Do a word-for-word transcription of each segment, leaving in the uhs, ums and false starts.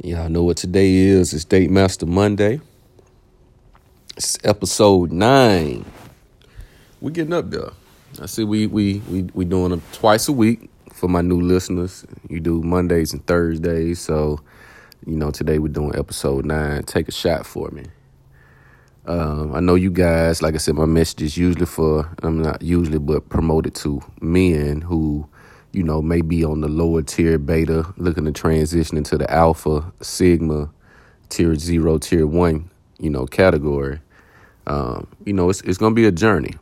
Y'all know what today is. It's Date Master Monday. It's episode nine. We're getting up there. I see we we we we doing them twice a week for my new listeners. You do Mondays and Thursdays. So, you know, today we're doing episode nine. Take a shot for me. Um, I know you guys, like I said, my message is usually for, I'm not usually, but promoted to men who, you know, may be on the lower tier beta, looking to transition into the alpha, sigma, tier zero, tier one, you know, category. Um, you know, it's it's going to be a journey.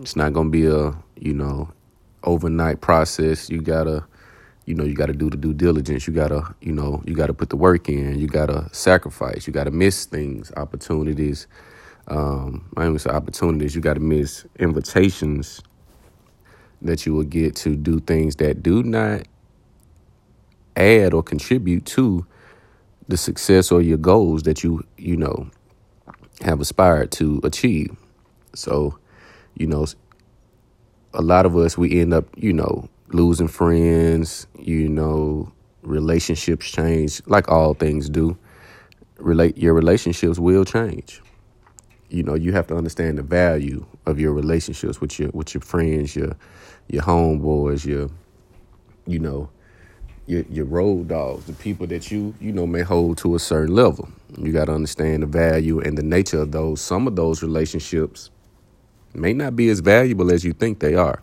It's not going to be a, you know, overnight process. You got to, you know, you got to do the due diligence. You got to, you know, you got to put the work in. You got to sacrifice. You got to miss things, opportunities. Um, I don't even say opportunities. You got to miss invitations that you will get to do things that do not add or contribute to the success or your goals that you, you know, have aspired to achieve. So, you know, a lot of us, we end up, you know, losing friends, you know, relationships change like all things do. Relate your relationships will change. You know, you have to understand the value of your relationships with your with your friends, your your homeboys, your you know, your your road dogs, the people that you, you know, may hold to a certain level. You got to understand the value and the nature of those. Some of those relationships may not be as valuable as you think they are.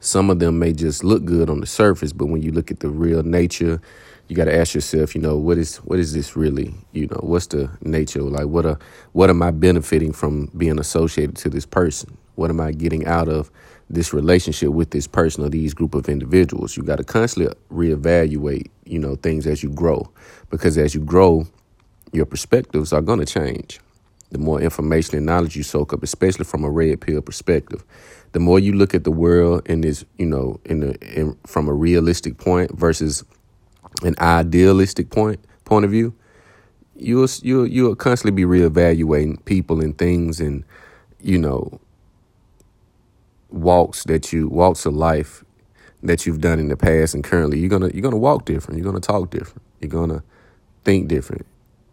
Some of them may just look good on the surface, but when you look at the real nature, you got to ask yourself, you know, what is what is this really? You know, what's the nature? Like, what are, what am I benefiting from being associated to this person? What am I getting out of this relationship with this person or these group of individuals? You got to constantly reevaluate, you know, things as you grow, because as you grow, your perspectives are going to change. The more information and knowledge you soak up, especially from a red pill perspective, the more you look at the world in this, you know, in the in, from a realistic point versus an idealistic point point of view, you'll you'll you'll constantly be reevaluating people and things and, you know, walks that you walks of life that you've done in the past and currently. You're gonna you're gonna walk different. You're gonna talk different. You're gonna think different.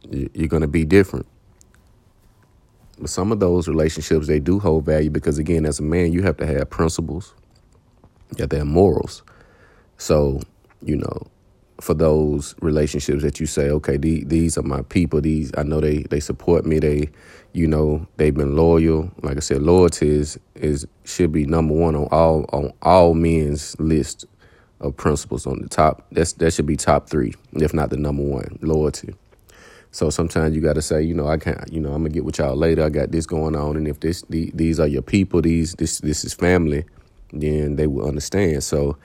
You're gonna be different. But some of those relationships, they do hold value because, again, as a man, you have to have principles. You have to have morals. So, you know, for those relationships that you say, okay, the, these are my people. These, I know they, they support me. They, you know, they've been loyal. Like I said, loyalty is, is should be number one on all on all men's list of principles on the top. That's that should be top three, if not the number one, loyalty. So sometimes you got to say, you know, I can't, you know, I'm gonna get with y'all later. I got this going on. And if this, the, these are your people, these, this, this is family, then they will understand. So,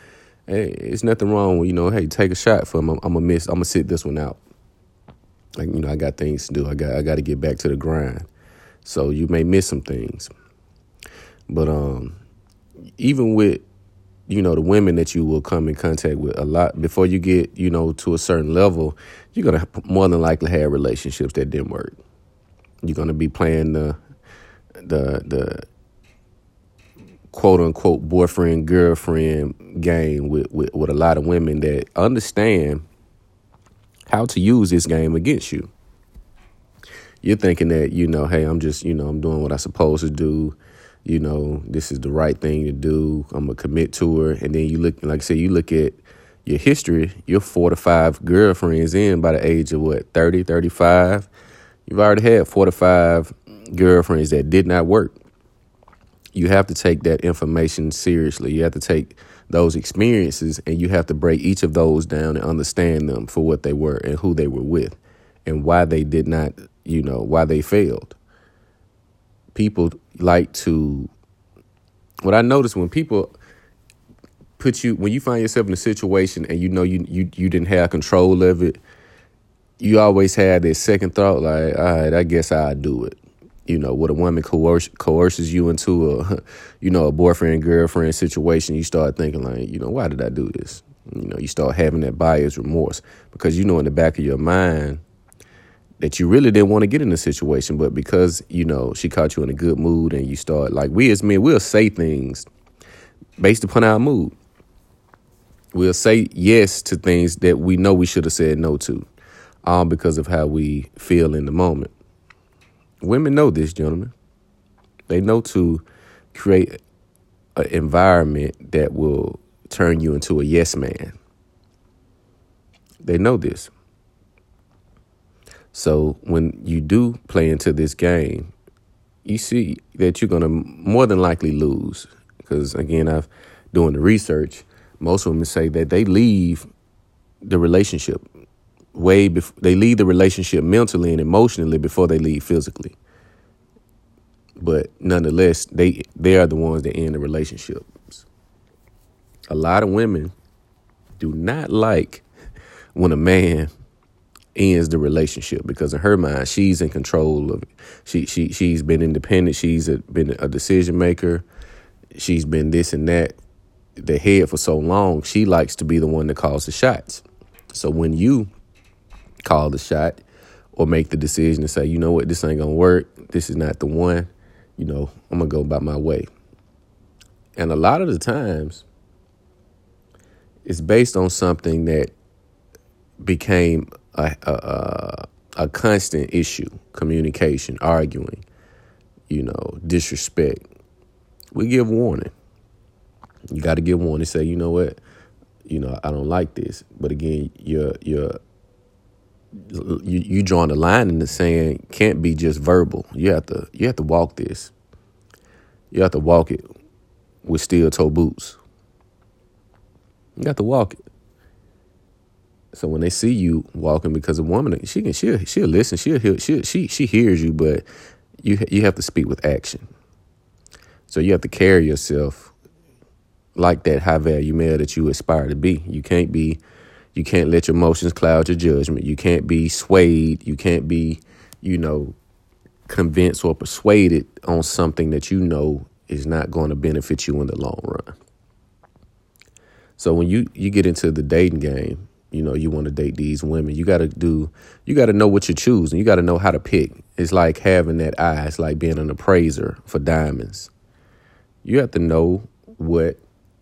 hey, it's nothing wrong with, you know, hey, take a shot for them. I'm, I'm gonna miss, I'm gonna sit this one out. Like, you know, I got things to do. I got, I got to get back to the grind. So you may miss some things, but, um, even with, you know, the women that you will come in contact with a lot before you get, you know, to a certain level, you're going to more than likely have relationships that didn't work. You're going to be playing the the the quote unquote boyfriend, girlfriend game with, with, with a lot of women that understand how to use this game against you. You're thinking that, you know, hey, I'm just, you know, I'm doing what I'm supposed to do. You know, this is the right thing to do. I'm going to commit to her. And then you look, like I said, you look at your history, you're four to five girlfriends in by the age of what, thirty, thirty-five. You've already had four to five girlfriends that did not work. You have to take that information seriously. You have to take those experiences and you have to break each of those down and understand them for what they were and who they were with and why they did not, you know, why they failed. People like to, what I notice when people put you, when you find yourself in a situation and you know you you, you didn't have control of it, you always had this second thought like, all right, I guess I'll do it. You know, when a woman coerce, coerces you into a, you know, a boyfriend, girlfriend situation, you start thinking like, you know, why did I do this? You know, you start having that buyer's remorse because, you know, in the back of your mind, that you really didn't want to get in the situation, but because, you know, she caught you in a good mood and you start, like, we as men, we'll say things based upon our mood. We'll say yes to things that we know we should have said no to, all because of how we feel in the moment. Women know this, gentlemen. They know to create an environment that will turn you into a yes man. They know this. So when you do play into this game, you see that you're going to more than likely lose. Because, again, I've doing the research. Most women say that they leave the relationship way before they leave the relationship mentally and emotionally before they leave physically. But nonetheless, they they are the ones that end the relationships. A lot of women do not like when a man ends the relationship because in her mind, she's in control of it. She, she, she's been independent. She's a, been a decision maker. She's been this and that, the head for so long. She likes to be the one that calls the shots. So when you call the shot or make the decision and say, you know what, this ain't going to work. This is not the one. You know, I'm going to go by my way. And a lot of the times it's based on something that became a, a, a, a constant issue, communication, arguing, you know, disrespect. We give warning. You got to give warning. Say, you know what? You know, I don't like this. But again, you're you're you, you drawing the line in the sand. Can't be just verbal. You have to you have to walk this. You have to walk it with steel toe boots. You have to walk it. So when they see you walking, because a woman, she can she'll she'll listen. She'll hear she she she hears you, but you you have to speak with action. So you have to carry yourself like that high value male that you aspire to be. You can't be, you can't let your emotions cloud your judgment. You can't be swayed. You can't be, you know, convinced or persuaded on something that you know is not going to benefit you in the long run. So when you, you get into the dating game, you know, you want to date these women, you got to do, you got to know what you're choosing. You got to know how to pick. It's like having that eye. It's like being an appraiser for diamonds. You have to know what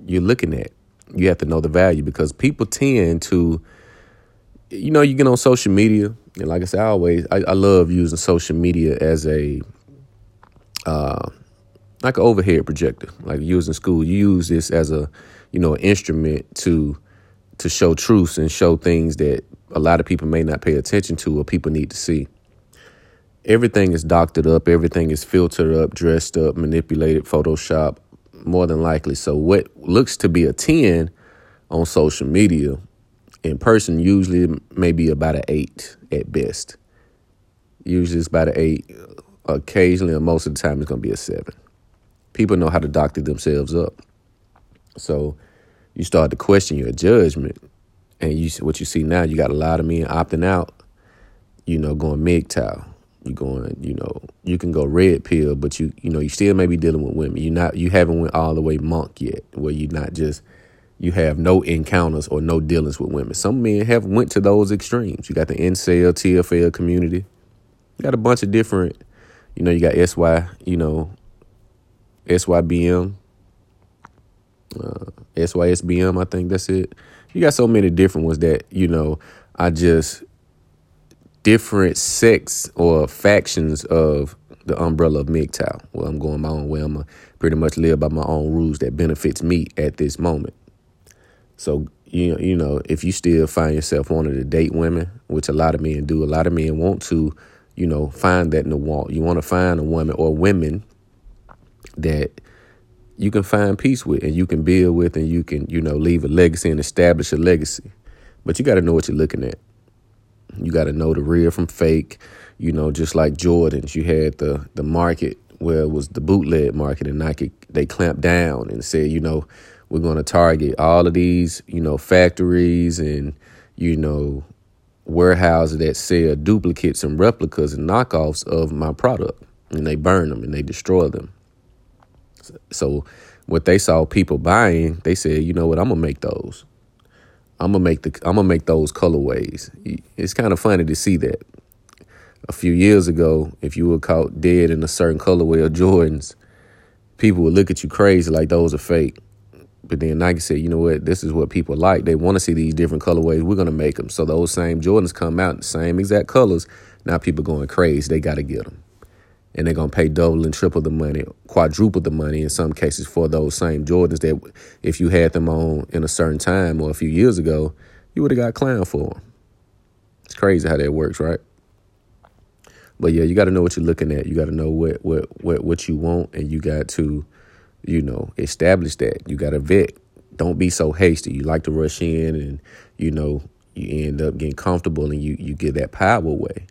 you're looking at. You have to know the value because people tend to, you know, you get on social media. And like I said, I always, I, I love using social media as a, uh, like an overhead projector, like you use in school. You use this as a, you know, instrument to, to show truths and show things that a lot of people may not pay attention to or people need to see. Everything is doctored up. Everything is filtered up, dressed up, manipulated, Photoshop, more than likely. So what looks to be a ten on social media, in person usually maybe about an eight at best. Usually it's about an eight. Occasionally, or most of the time, it's going to be a seven. People know how to doctor themselves up. So you start to question your judgment. And you what you see now, you got a lot of men opting out, you know, going M G T O W. You're going, you know, you can go red pill, but you, you know, you still may be dealing with women. You're not, you haven't went all the way monk yet, where you're not just, you have no encounters or no dealings with women. Some men have went to those extremes. You got the incel, T F L community. You got a bunch of different, you know, you got S Y, you know, S Y B M, uh, S Y S B M, I think that's it. You got so many different ones that, you know, I just... different sects or factions of the umbrella of M G T O W. Well, I'm going my own way. I'm going to pretty much live by my own rules that benefits me at this moment. So, you know, you know, if you still find yourself wanting to date women, which a lot of men do, a lot of men want to, you know, find that in the wall. You want to find a woman or women that you can find peace with and you can build with and you can, you know, leave a legacy and establish a legacy. But you got to know what you're looking at. You got to know the real from fake, you know, just like Jordans. You had the the market where it was the bootleg market and Nike, they clamped down and said, you know, we're going to target all of these, you know, factories and, you know, warehouses that sell duplicates and replicas and knockoffs of my product. And they burn them and they destroy them. So what they saw people buying, they said, you know what, I'm going to make those. I'm gonna make the I'm gonna make those colorways. It's kind of funny to see that. A few years ago, if you were caught dead in a certain colorway of Jordans, people would look at you crazy like those are fake. But then Nike said, you know what, this is what people like. They want to see these different colorways. We're going to make them. So those same Jordans come out in the same exact colors. Now people going crazy. They got to get them. And they're going to pay double and triple the money, quadruple the money in some cases for those same Jordans that if you had them on in a certain time or a few years ago, you would have got clowned for them. It's crazy how that works, right? But, yeah, you got to know what you're looking at. You got to know what, what, what, what you want, and you got to, you know, establish that. You got to vet. Don't be so hasty. You like to rush in and, you know, you end up getting comfortable and you, you give that power away.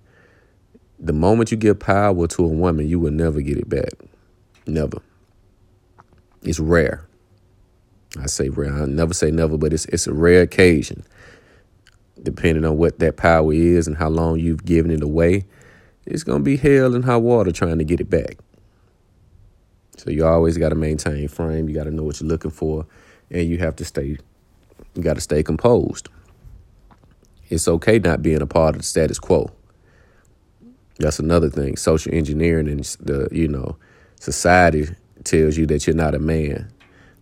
The moment you give power to a woman, you will never get it back. Never. It's rare. I say rare. I never say never, but it's it's a rare occasion. Depending on what that power is and how long you've given it away, it's going to be hell and high water trying to get it back. So you always got to maintain frame. You got to know what you're looking for, and you have to stay, you got to stay composed. It's okay not being a part of the status quo. That's another thing. Social engineering and the, you know, society tells you that you're not a man.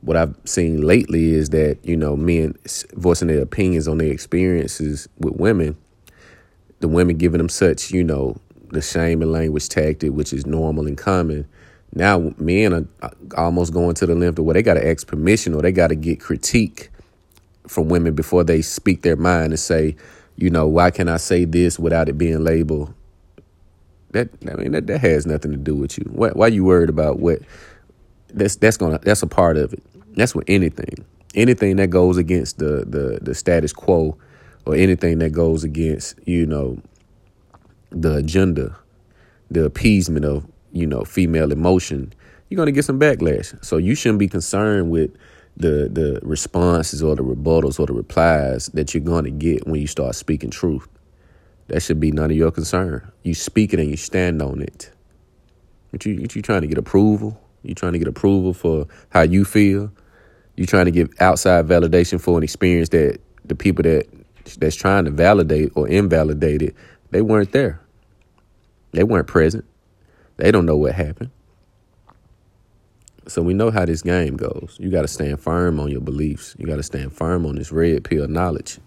What I've seen lately is that, you know, men voicing their opinions on their experiences with women, the women giving them such, you know, the shame and language tactic, which is normal and common. Now men are almost going to the length of where they got to ask permission or they got to get critique from women before they speak their mind and say, you know, why can I say this without it being labeled? That I mean, that, that has nothing to do with you. Why, why are you worried about what? That's that's gonna that's a part of it. That's with anything, anything that goes against the the the status quo, or anything that goes against, you know, the agenda, the appeasement of, you know, female emotion, you're going to get some backlash. So you shouldn't be concerned with the the responses or the rebuttals or the replies that you're going to get when you start speaking truth. That should be none of your concern. You speak it and you stand on it. But you, you trying to get approval. You trying to get approval for how you feel. You trying to give outside validation for an experience that the people that that's trying to validate or invalidate it, they weren't there. They weren't present. They don't know what happened. So we know how this game goes. You got to stand firm on your beliefs. You got to stand firm on this red pill knowledge.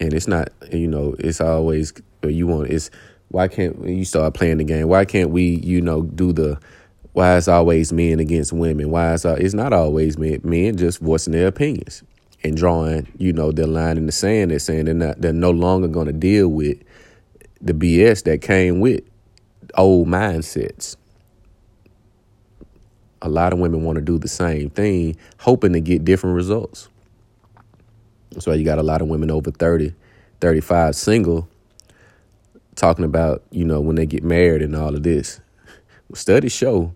And it's not, you know, it's always, you want, it's, why can't, when you start playing the game, why can't we, you know, do the, why it's always men against women? Why it's, it's not always men, men just voicing their opinions and drawing, you know, their line in the sand. They're saying they're not, they're no longer going to deal with the B S that came with old mindsets. A lot of women want to do the same thing, hoping to get different results. That's why you got a lot of women over thirty, thirty-five single talking about, you know, when they get married and all of this. Studies show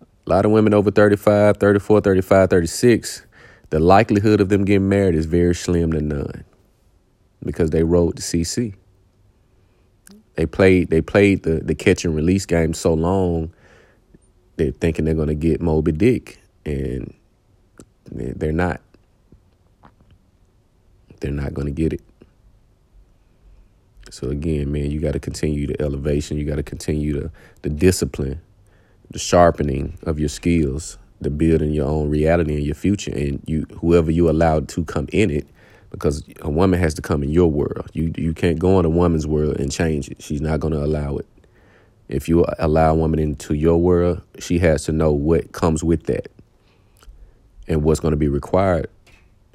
a lot of women over thirty-five, thirty-four, thirty-five, thirty-six, the likelihood of them getting married is very slim to none because they rode the C C. They played they played the, the catch and release game so long, they're thinking they're going to get Moby Dick, and they're not. They're not going to get it. So, again, man, you got to continue the elevation. You got to continue the, the discipline, the sharpening of your skills, the building your own reality and your future, and you whoever you allow to come in it, because a woman has to come in your world. You you can't go in a woman's world and change it. She's not going to allow it. If you allow a woman into your world, she has to know what comes with that and what's going to be required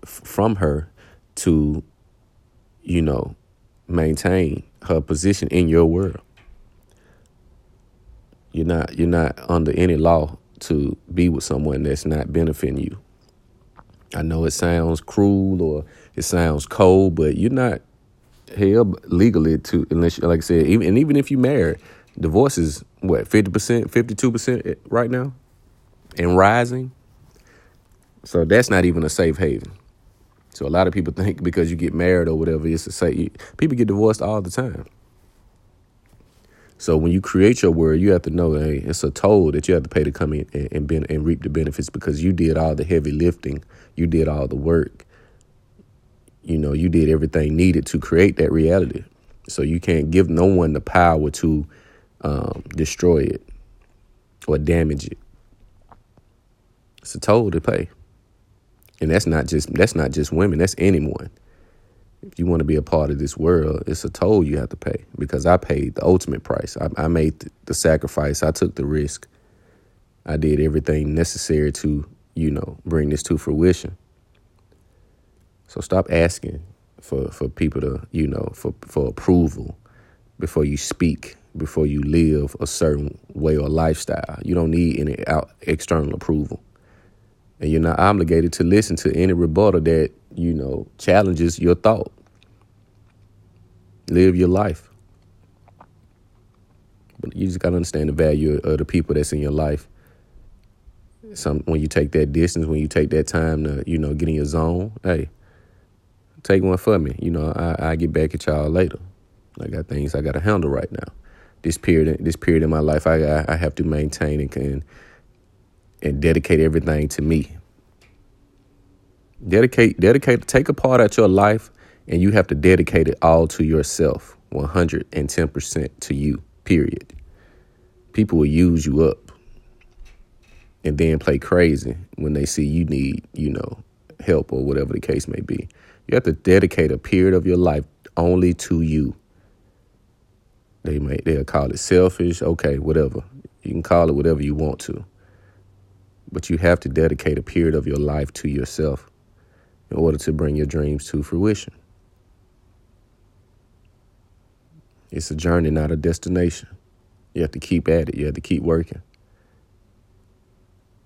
f- from her to, you know, maintain her position in your world. You're not you're not under any law to be with someone that's not benefiting you. I know it sounds cruel or it sounds cold, but you're not held legally to, unless, you, like I said, even, and even if you're married, divorce is, what, fifty percent, fifty-two percent right now and rising? So that's not even a safe haven. So a lot of people think because you get married or whatever, it's a safe, people get divorced all the time. So when you create your world, you have to know, hey, it's a toll that you have to pay to come in and and, ben- and reap the benefits because you did all the heavy lifting. You did all the work. You know, you did everything needed to create that reality. So you can't give no one the power to um, destroy it or damage it. It's a toll to pay. And that's not just that's not just women, that's anyone. If you want to be a part of this world, it's a toll you have to pay, because I paid the ultimate price. I, I made the sacrifice. I took the risk. I did everything necessary to, you know, bring this to fruition. So stop asking for, for people to, you know, for, for approval before you speak, before you live a certain way or lifestyle. You don't need any out, external approval. And you're not obligated to listen to any rebuttal that, you know, challenges your thought. Live your life. But you just got to understand the value of the people that's in your life. Some, when you take that distance, when you take that time to, you know, get in your zone, hey, take one for me. You know, I, I get back at y'all later. I got things I got to handle right now. This period, this period in my life, I I have to maintain and can. And dedicate everything to me. Dedicate, dedicate, take a part out your life, and you have to dedicate it all to yourself, one hundred ten percent to you, period. People will use you up and then play crazy when they see you need, you know, help or whatever the case may be. You have to dedicate a period of your life only to you. They may, they'll call it selfish, okay, whatever. You can call it whatever you want to. But you have to dedicate a period of your life to yourself in order to bring your dreams to fruition. It's a journey, not a destination. You have to keep at it. You have to keep working.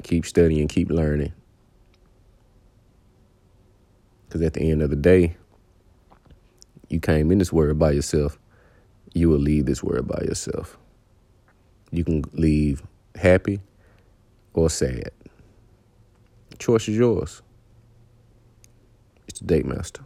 Keep studying, keep learning. Because at the end of the day, you came in this world by yourself. You will leave this world by yourself. You can leave happy or sad. The choice is yours. It's the Date Master.